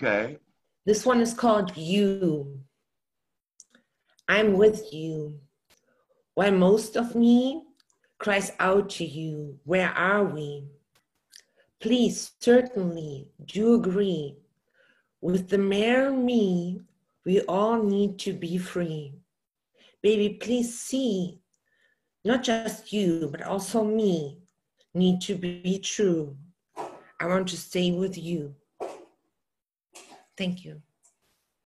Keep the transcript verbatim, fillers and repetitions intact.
Okay. This one is called You. I'm with you. While most of me cries out to you, where are we? Please, certainly, do agree. With the mere me, we all need to be free. Baby, please see, not just you, but also me, need to be true. I want to stay with you. Thank you.